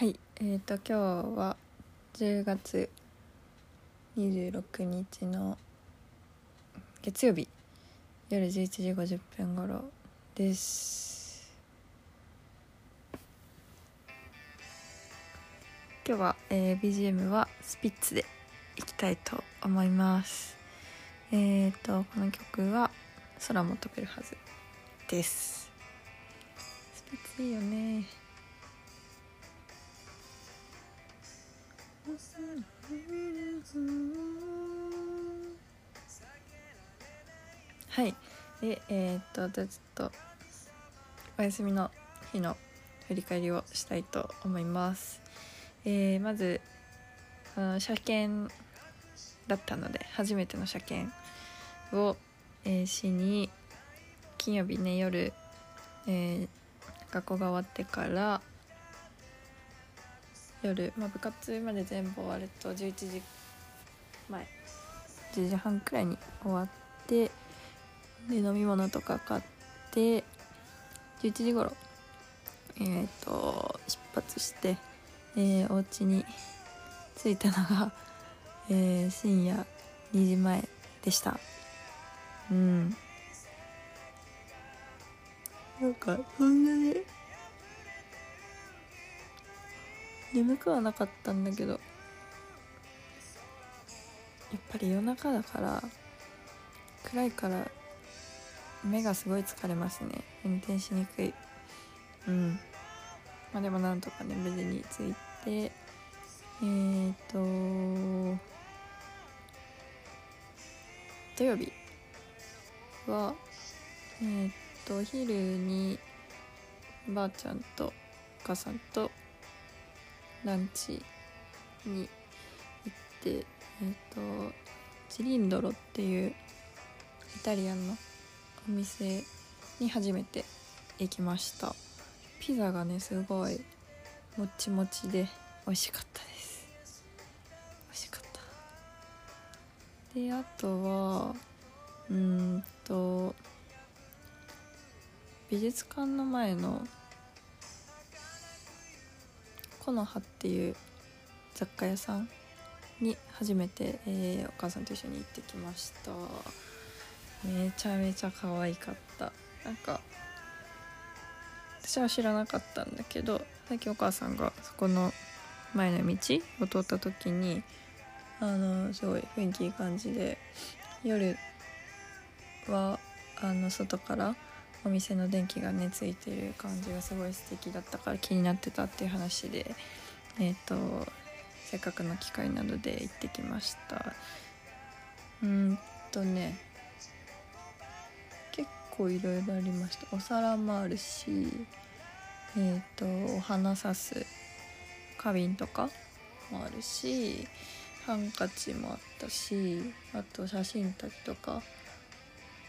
はい、今日は10月26日の月曜日夜11時50分頃です。今日は、BGM はスピッツでいきたいと思います。この曲は空も飛べるはずです。スピッツいいよね。はい、でじゃあちょっとお休みの日の振り返りをしたいと思います。まず車検だったので初めての車検を、しに金曜日ね夜、学校が終わってから夜、部活まで全部終わると11時半くらいに終わってで飲み物とか買って11時頃、出発して、お家に着いたのが、深夜2時前でした。なんかそんなに眠くはなかったんだけど、やっぱり夜中だから暗いから目がすごい疲れますね。運転しにくい。でもなんとかね無事に着いて、土曜日はお昼にばあちゃんとお母さんとランチに行って、チリンドロっていうイタリアンのお店に初めて行きました。ピザがねすごいもちもちで美味しかったです。美味しかった。であとは美術館の前のコノハっていう雑貨屋さんに初めて、お母さんと一緒に行ってきました。めちゃめちゃ可愛かった。なんか私は知らなかったんだけど、最近お母さんがそこの前の道を通った時にすごい雰囲気いい感じで、夜は外からお店の電気がねついてる感じがすごい素敵だったから気になってたっていう話で、せっかくの機会なので行ってきました。結構いろいろありました。お皿もあるし、お花さす花瓶とかもあるし、ハンカチもあったし、あと写真立てとか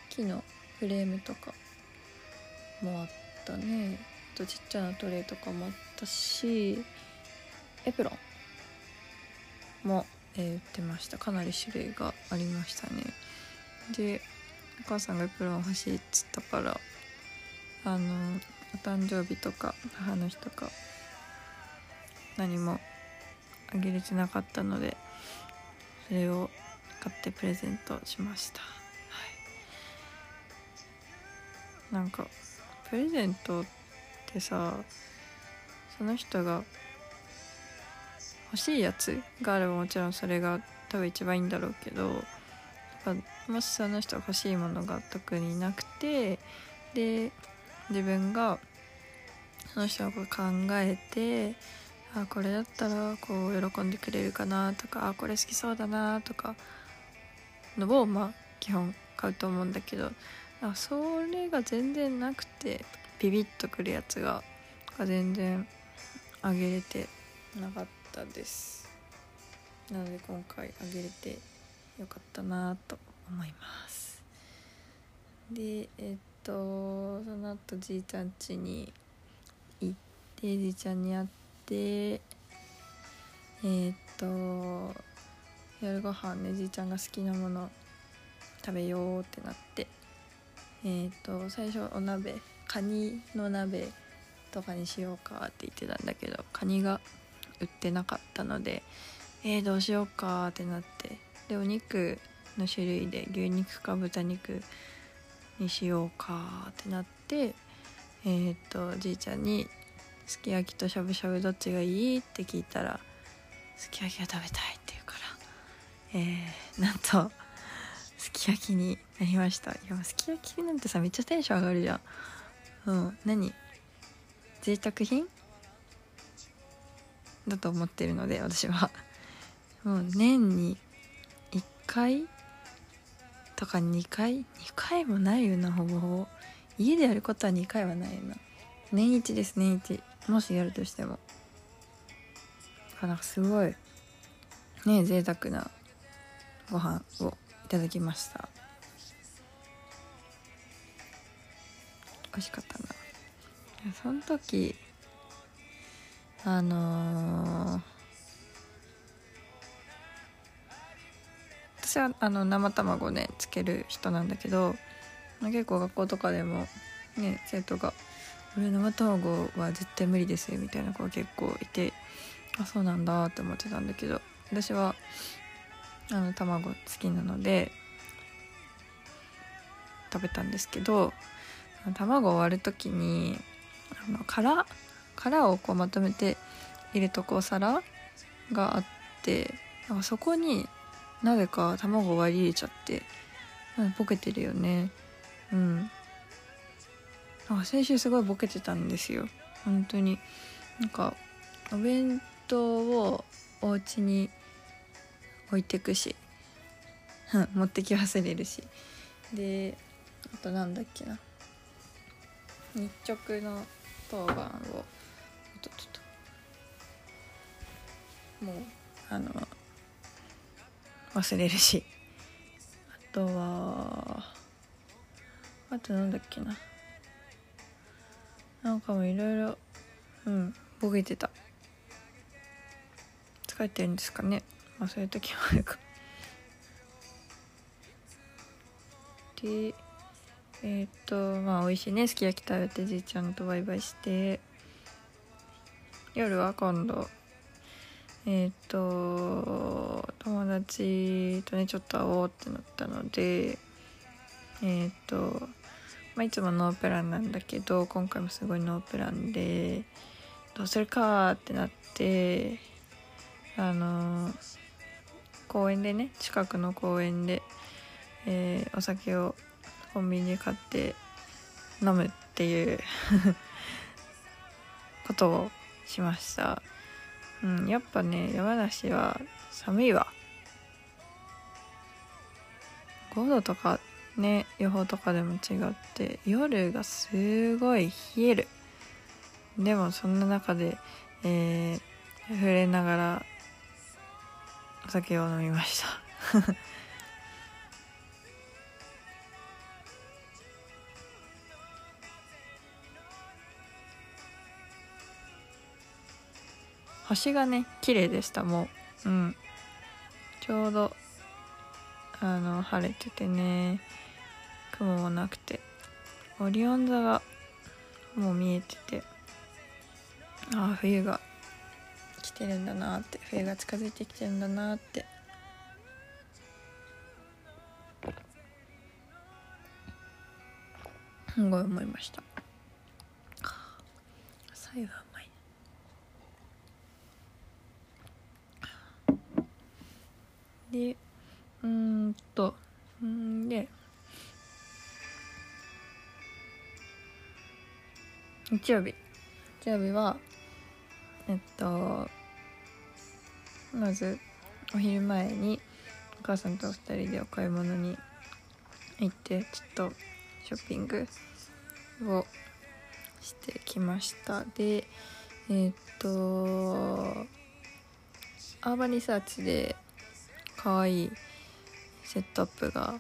木のフレームとかもあったね。あとちっちゃなトレーとかもあったし、エプロンも、売ってました。かなり種類がありましたね。でお母さんがエプロン欲しいっつったから、お誕生日とか母の日とか何もあげれてなかったので、それを買ってプレゼントしました。なんかプレゼントってさ、その人が欲しいやつがあればもちろんそれが多分一番いいんだろうけど、もしその人が欲しいものが特になくて、で自分がその人のこと考えて、あこれだったらこう喜んでくれるかなとか、あこれ好きそうだなとかのを基本買うと思うんだけど、それが全然なくてビビッとくるやつが全然あげれてなかったです。なので今回あげれてよかったなと思います。でその後じいちゃん家に行って、じいちゃんに会って、夜ご飯ねじいちゃんが好きなもの食べようってなって、最初お鍋カニの鍋とかにしようかって言ってたんだけど、カニが売ってなかったので、どうしようかってなって、でお肉の種類で牛肉か豚肉にしようかってなって、じいちゃんにすき焼きとしゃぶしゃぶどっちがいいって聞いたら、すき焼きが食べたいって言うから、なんとすき焼きになりました。いや、すき焼きなんてさ、めっちゃテンション上がるじゃん。うん、何贅沢品だと思ってるので、私はもう年に1回とか2回もないよな、ほぼほぼ家でやることは2回はないよな。年一です、年一。もしやるとしても、なんかすごいね、贅沢なご飯をいただきました。美味しかったな。その時私は生卵ねつける人なんだけど、結構学校とかでもね、生徒が俺生卵は絶対無理ですよみたいな子が結構いて、あ、そうなんだって思ってたんだけど、私は卵好きなので食べたんですけど、卵を割るときに殻をこうまとめて入れとくお皿があって、そこになぜか卵を割り入れちゃって、ボケてるよね。うん、先週すごいボケてたんですよ、本当に。なんかお弁当をお家に置いてくし持ってき忘れるし、であとなんだっけな、日直の当番をもう忘れるし、あとなんだっけな、なんかもいろいろ、ボケてた。疲れてるんですかね。まあそういう時もあるか。で、まあ美味しいね、すき焼き食べてじいちゃんとバイバイして、夜は今度、友達とね、ちょっと会おうってなったので、いつもノープランなんだけど、今回もすごいノープランで、どうするかってなって、公園でね、近くの公園で、お酒をコンビニで買って飲むっていうことをしました。やっぱね、山梨は寒いわ。5度とかね、予報とかでも違って、夜がすごい冷える。でもそんな中で、触れながらお酒を飲みました星がね綺麗でした。もう、ちょうど晴れててね、雲もなくて、オリオン座がもう見えてて、冬が来てるんだなって、冬が近づいてきてるんだなって。すごい思いました。最後は甘い。で日曜日はまずお昼前にお母さんとお二人でお買い物に行って、ちょっとショッピングをしてきました。でアーバンリサーチでかわいいセットアップが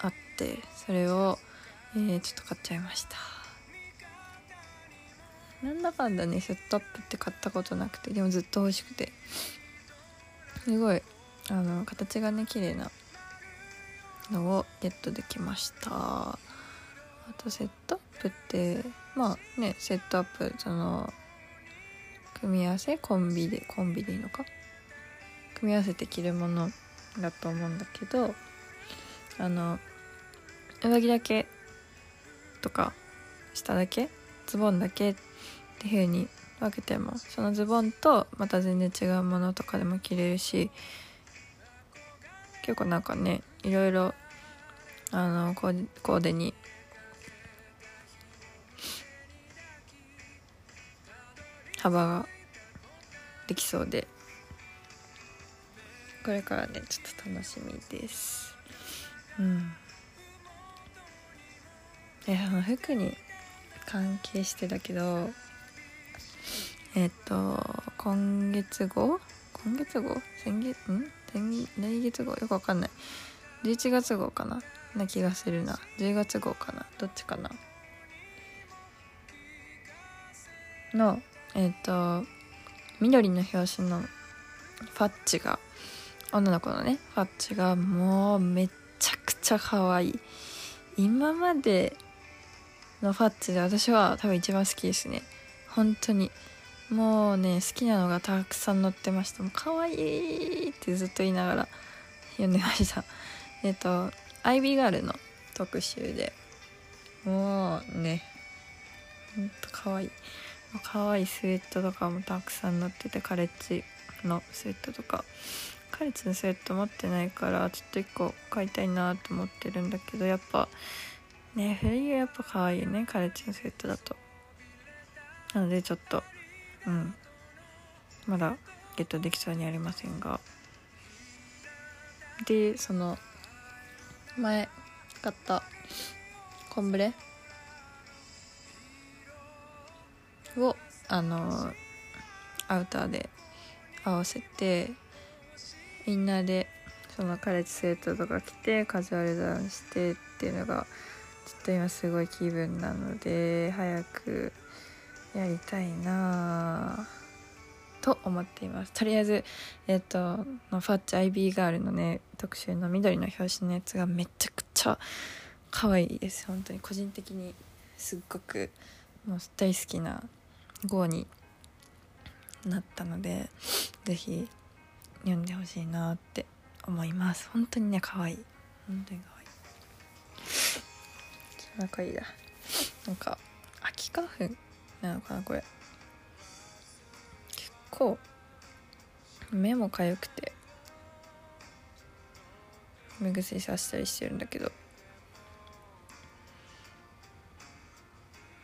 あって、それを、ちょっと買っちゃいました。なんだかんだね、セットアップって買ったことなくて、でもずっと欲しくて、すごい形がね綺麗なのをゲットできました。あとセットアップって、まあね、セットアップ、組み合わせコンビでいいのか組み合わせて着るものだと思うんだけど、上着だけとか下だけズボンだけっていう風に分けても、そのズボンとまた全然違うものとかでも着れるし、結構なんかね、いろいろコーデに幅ができそうで、これからねちょっと楽しみです。うん。服に関係してだけど、来月号よくわかんない。11月号かなな気がするな。10月号かなどっちかなの、緑の表紙のファッチが、女の子のね、ファッチがもうめちゃくちゃ可愛い。今までのファッチで私は多分一番好きですね。本当にもうね、好きなのがたくさん載ってました。もう可愛いってずっと言いながら読んでました。アイビーガールの特集で、もうね、ほんと可愛いスウェットとかもたくさん載ってて、カレッジのスウェットとか、カレッジのスウェット持ってないからちょっと一個買いたいなと思ってるんだけど、やっぱね、冬はやっぱ可愛いよね、カレッジのスウェットだと。なのでちょっとまだゲットできそうにありませんが、でその前買ったコンブレをアウターで合わせて、インナーでそのカレッジスウェットとか着てカジュアルダウンしてっていうのがちょっと今すごい気分なので、早くやりたいなと思っています。とりあえずファッチアイビーガールのね特集の緑の表紙のやつがめちゃくちゃ可愛いです。本当に個人的にすっごくもう大好きな号になったので、ぜひ読んでほしいなって思います。本当にね可愛い、本当に可愛い。なんかいいだ、なんか秋花粉なのかなこれ。結構目もかゆくて目薬さしたりしてるんだけど、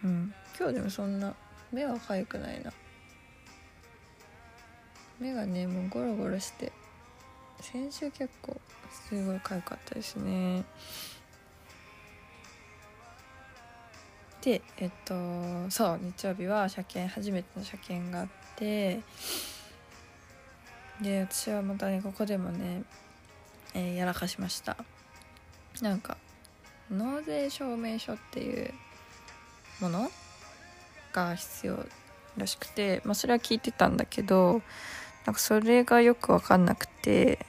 今日でもそんな目はかゆくないな。目がねもうゴロゴロして、先週結構すごいかゆかったですね。でそう、日曜日は車検、初めての車検があって、で私はまたねここでもね、やらかしました。なんか納税証明書っていうものが必要らしくて、まあそれは聞いてたんだけど、なんかそれがよく分かんなくて、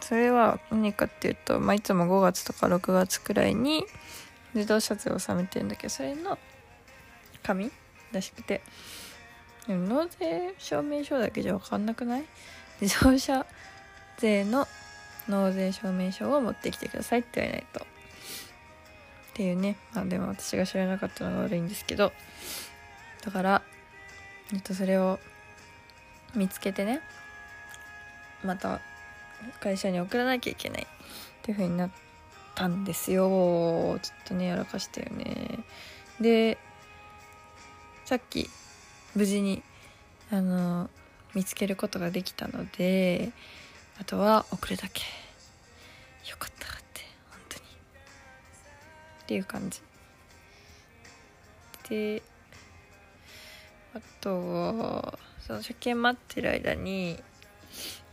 それは何かっていうと、いつも5月とか6月くらいに自動車税を納めてるんだけど、それの紙らしくて、でも納税証明書だけじゃ分かんなくない？自動車税の納税証明書を持ってきてくださいって言わないとっていうね。まあでも私が知らなかったのが悪いんですけど、だからそれを見つけてね、また会社に送らなきゃいけないっていう風になってたんですよ。ちょっとねやらかしたよね。でさっき無事に見つけることができたので、あとは送るだけ、よかったって本当にっていう感じで、あとはその車検待ってる間に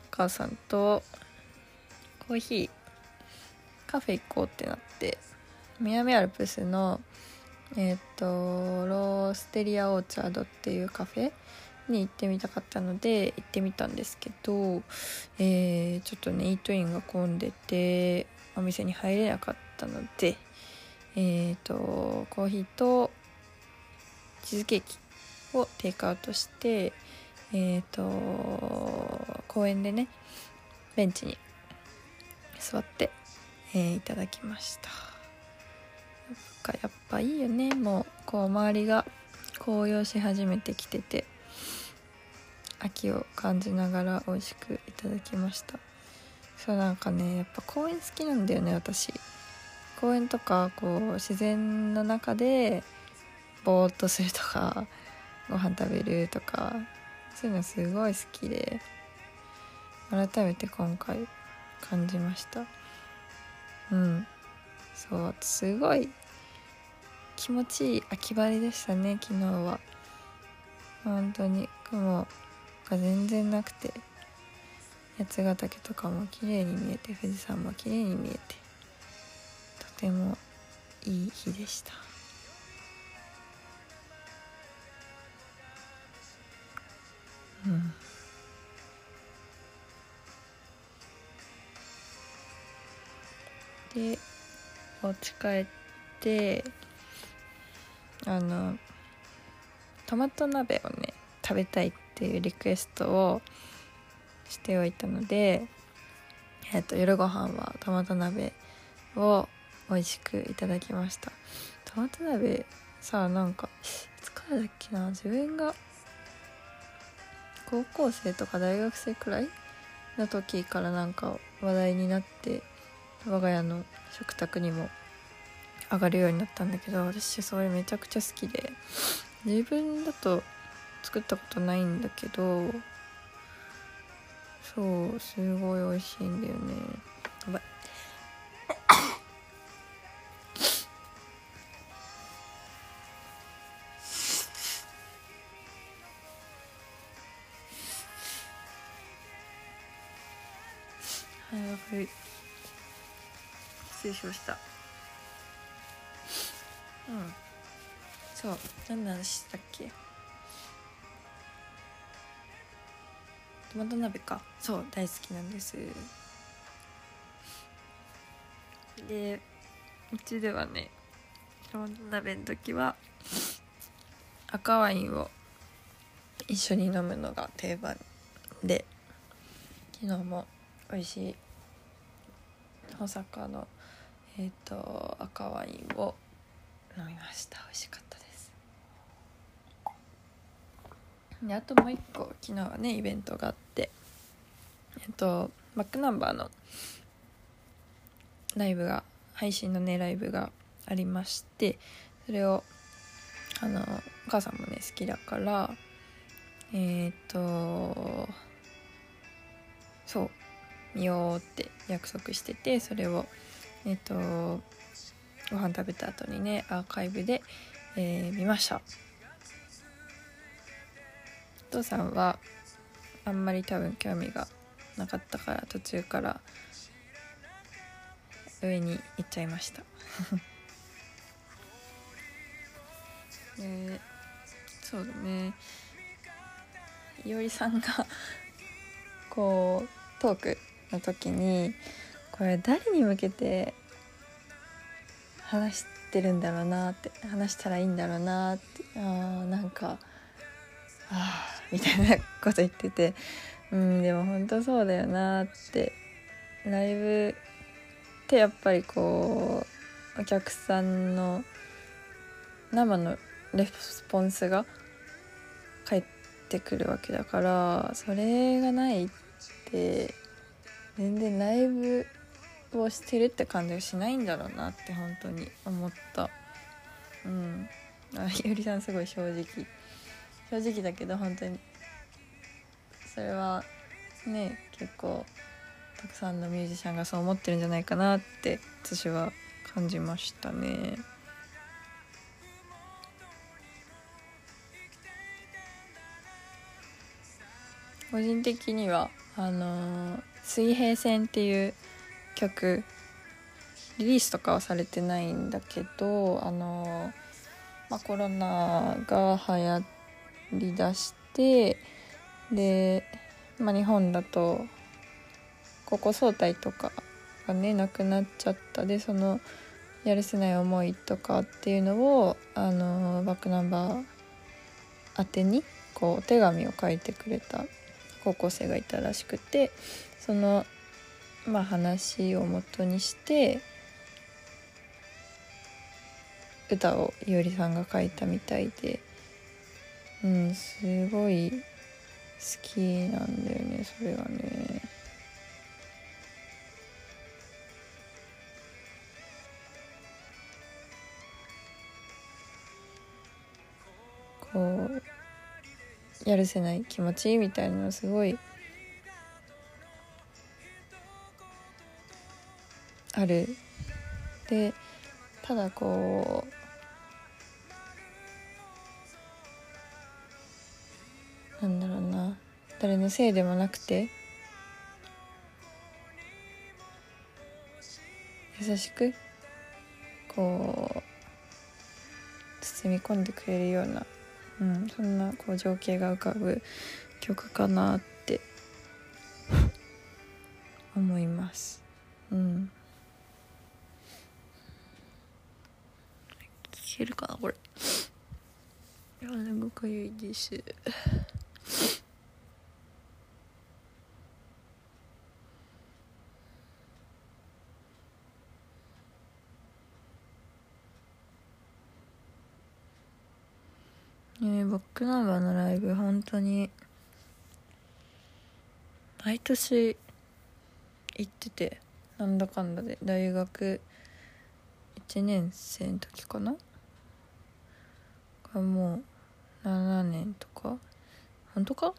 お母さんとコーヒーカフェ行こうってなって、南アルプスのローステリアオーチャードっていうカフェに行ってみたかったので行ってみたんですけど、ちょっとねイートインが混んでてお店に入れなかったので、コーヒーとチーズケーキをテイクアウトして、公園でねベンチに座って、いただきました。やっぱいいよね。もうこう周りが紅葉し始めてきてて、秋を感じながら美味しくいただきました。そう、なんかね、やっぱ公園好きなんだよね私。公園とかこう自然の中でぼーっとするとかご飯食べるとか、そういうのすごい好きで、改めて今回感じました。うん、そう、すごい気持ちいい秋晴れでしたね昨日は。本当に雲が全然なくて、八ヶ岳とかも綺麗に見えて、富士山も綺麗に見えて、とてもいい日でした。うん。で、お家帰ってトマト鍋をね食べたいっていうリクエストをしておいたので、夜ご飯はトマト鍋を美味しくいただきました。トマト鍋さ、なんかいつからだっけな、自分が高校生とか大学生くらいの時からなんか話題になって、我が家の食卓にも上がるようになったんだけど、私それめちゃくちゃ好きで、自分だと作ったことないんだけど、そう、すごい美味しいんだよね。やばい早い、失礼しました。うん、そう、何の話したっけ、トマト鍋か。そう、大好きなんです。で、うちではねトマト鍋の時は赤ワインを一緒に飲むのが定番で、昨日も美味しい大阪の、赤ワインを飲みました。美味しかったです。で、あともう一個昨日はねイベントがあって、バックナンバーのライブが、配信のねライブがありまして、それをお母さんもね好きだから、そう見ようって約束してて、それをご飯食べた後にねアーカイブで、見ました。お父さんはあんまり多分興味がなかったから途中から上に行っちゃいました、そうだね、いおりさんがこうトークの時にこれ誰に向けて話してるんだろうなって、話したらいいんだろうなって、なんかみたいなこと言ってて、でも本当そうだよなって。ライブってやっぱりこうお客さんの生のレスポンスが返ってくるわけだから、それがないって全然ライブをしてるって感じがしないんだろうなって本当に思った。ゆりさんすごい正直だけど、本当にそれはね結構たくさんのミュージシャンがそう思ってるんじゃないかなって私は感じましたね。個人的には水平線っていう曲リリースとかはされてないんだけど、コロナが流行りだして、で、日本だと高校総体とかがねなくなっちゃった。で、そのやるせない思いとかっていうのをバックナンバー宛てにこうお手紙を書いてくれた高校生がいたらしくて、その、話を元にして歌を伊織さんが書いたみたいで、すごい好きなんだよね、それがね。こうやるせない気持ちみたいなのすごいある。で、ただこうなんだろうな、誰のせいでもなくて優しくこう包み込んでくれるような、そんなこう情景が浮かぶ曲かなって思います。いけるかなこれ。喉かゆいです。バックナンバーのライブ本当に毎年行ってて、なんだかんだで大学1年生の時かな。もう7年とか、本当か？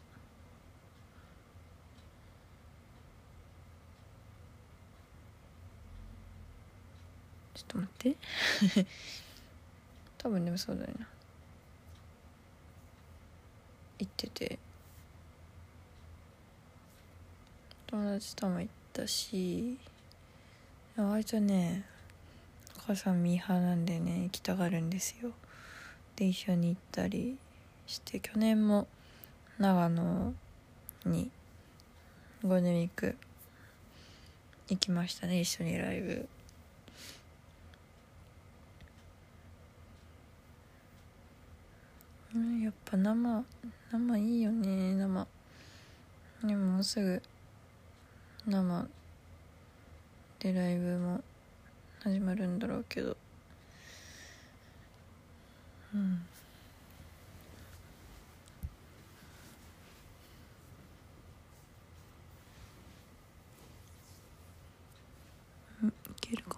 ちょっと待って多分でもそうだよな、行ってて友達とも行ったし、割とねお母さんミーハーなんでね行きたがるんですよ。で一緒に行ったりして、去年も長野にゴールデンウィーク行きましたね、一緒にライブ。やっぱ生いいよね。生でももうすぐ生でライブも始まるんだろうけど、いけるか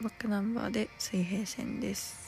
バックナンバーで水平線です。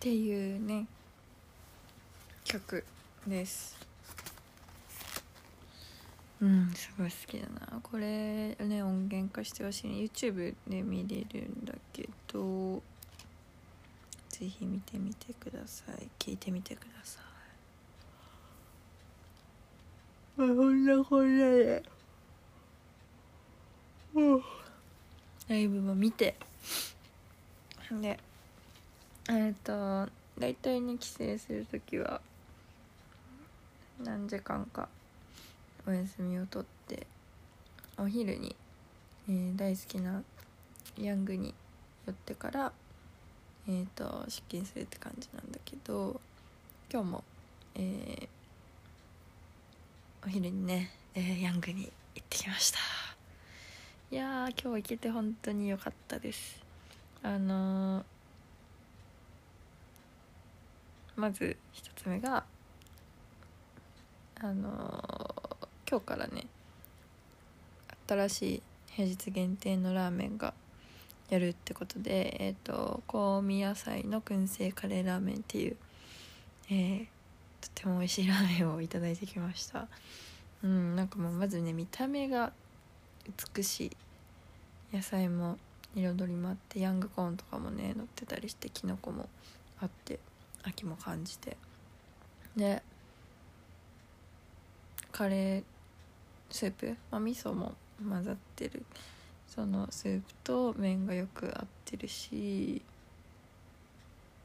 っていうね曲です。うん、すごい好きだなこれね。音源化してほしい、ね、YouTube で見れるんだけどぜひ見てみてください。聞いてみてください。まあ、こんなでライブも見てでだいたいね帰省するときは何時間かお休みを取ってお昼に、大好きなヤングに寄ってから、出勤するって感じなんだけど、今日も、お昼にね、ヤングに行ってきました。いやー今日行けて本当に良かったです。まず一つ目が今日からね新しい平日限定のラーメンがやるってことで、香味野菜の燻製カレーラーメンっていう、とても美味しいラーメンをいただいてきました。うん、なんかもうまずね見た目が美しい、野菜も彩りもあってヤングコーンとかもね乗ってたりしてキノコもあって秋も感じてでカレースープ、まあ、味噌も混ざってるそのスープと麺がよく合ってるし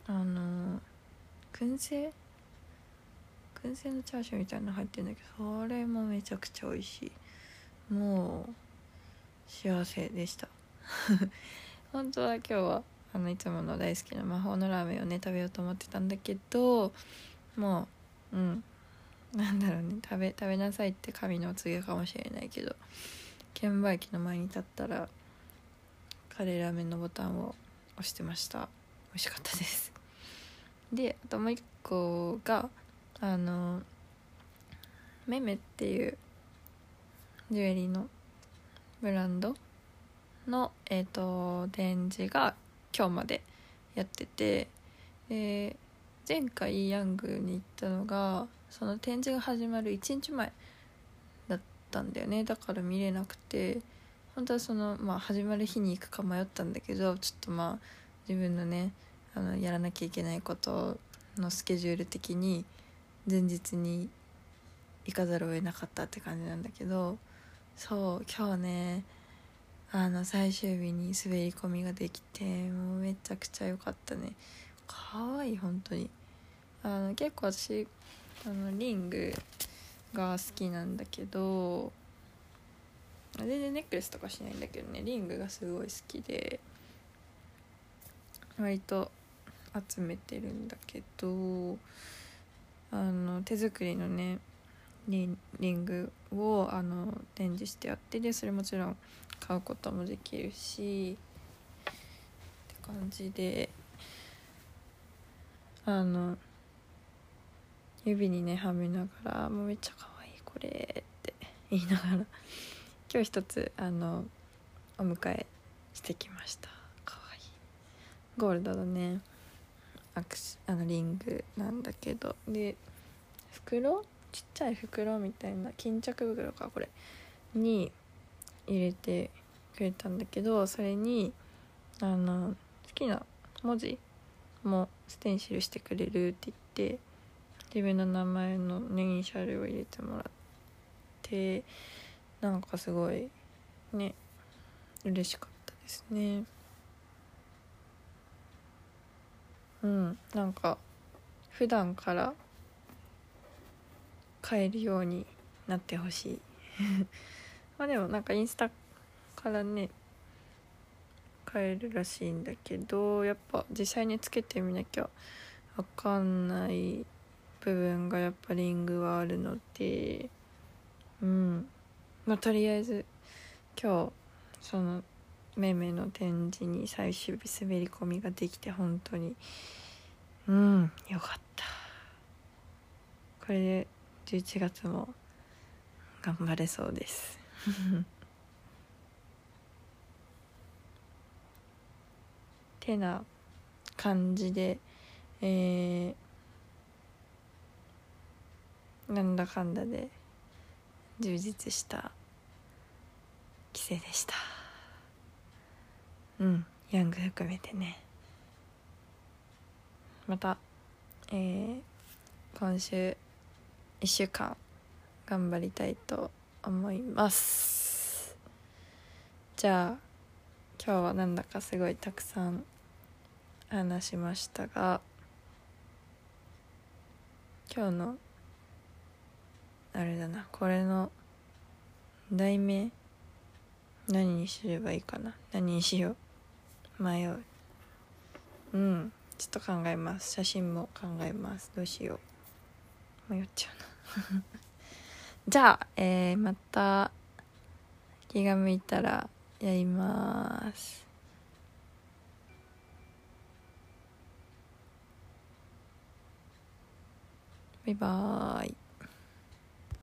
燻製のチャーシューみたいなの入ってるんだけどそれもめちゃくちゃ美味しい。もう幸せでした本当は今日はいつもの大好きな魔法のラーメンをね食べようと思ってたんだけどもうなんだろうね食べなさいって神のお告げかもしれないけど券売機の前に立ったらカレーラーメンのボタンを押してました。美味しかったです。であともう一個がメメっていうジュエリーのブランドの、展示が今日までやっててで前回ヤングに行ったのがその展示が始まる1日前だったんだよね。だから見れなくて本当はその、始まる日に行くか迷ったんだけどちょっと自分のねやらなきゃいけないことのスケジュール的に前日に行かざるを得なかったって感じなんだけどそう今日ね最終日に滑り込みができてもうめちゃくちゃ良かったね。かわいい本当に結構私リングが好きなんだけど全然ネックレスとかしないんだけどねリングがすごい好きで割と集めてるんだけど手作りのねリングを展示してあってでそれもちろん買うこともできるしって感じで指にねはめながらもうめっちゃ可愛いこれって言いながら今日一つお迎えしてきました。可愛いゴールドのねリングなんだけどで袋ちっちゃい袋みたいな巾着袋かこれに入れてくれたんだけどそれに好きな文字もステンシルしてくれるって言って自分の名前のイニシャルを入れてもらってなんかすごいね嬉しかったですね。うんなんか普段から買えるようになってほしいまあでもなんかインスタからね買えるらしいんだけどやっぱ実際につけてみなきゃわかんない部分がやっぱリングはあるのでとりあえず今日そのめめの展示に最終日滑り込みができて本当によかった。これで11月も頑張れそうですてな感じでなんだかんだで充実した帰省でした。ヤング含めてね。また、今週1週間頑張りたいと思います。じゃあ今日はなんだかすごいたくさん話しましたが、今日のあれだな、これの題名何にすればいいかな、何にしよう、迷う。ちょっと考えます。写真も考えます。どうしよう、迷っちゃうなじゃあ、また気が向いたらやります。バイバーイ。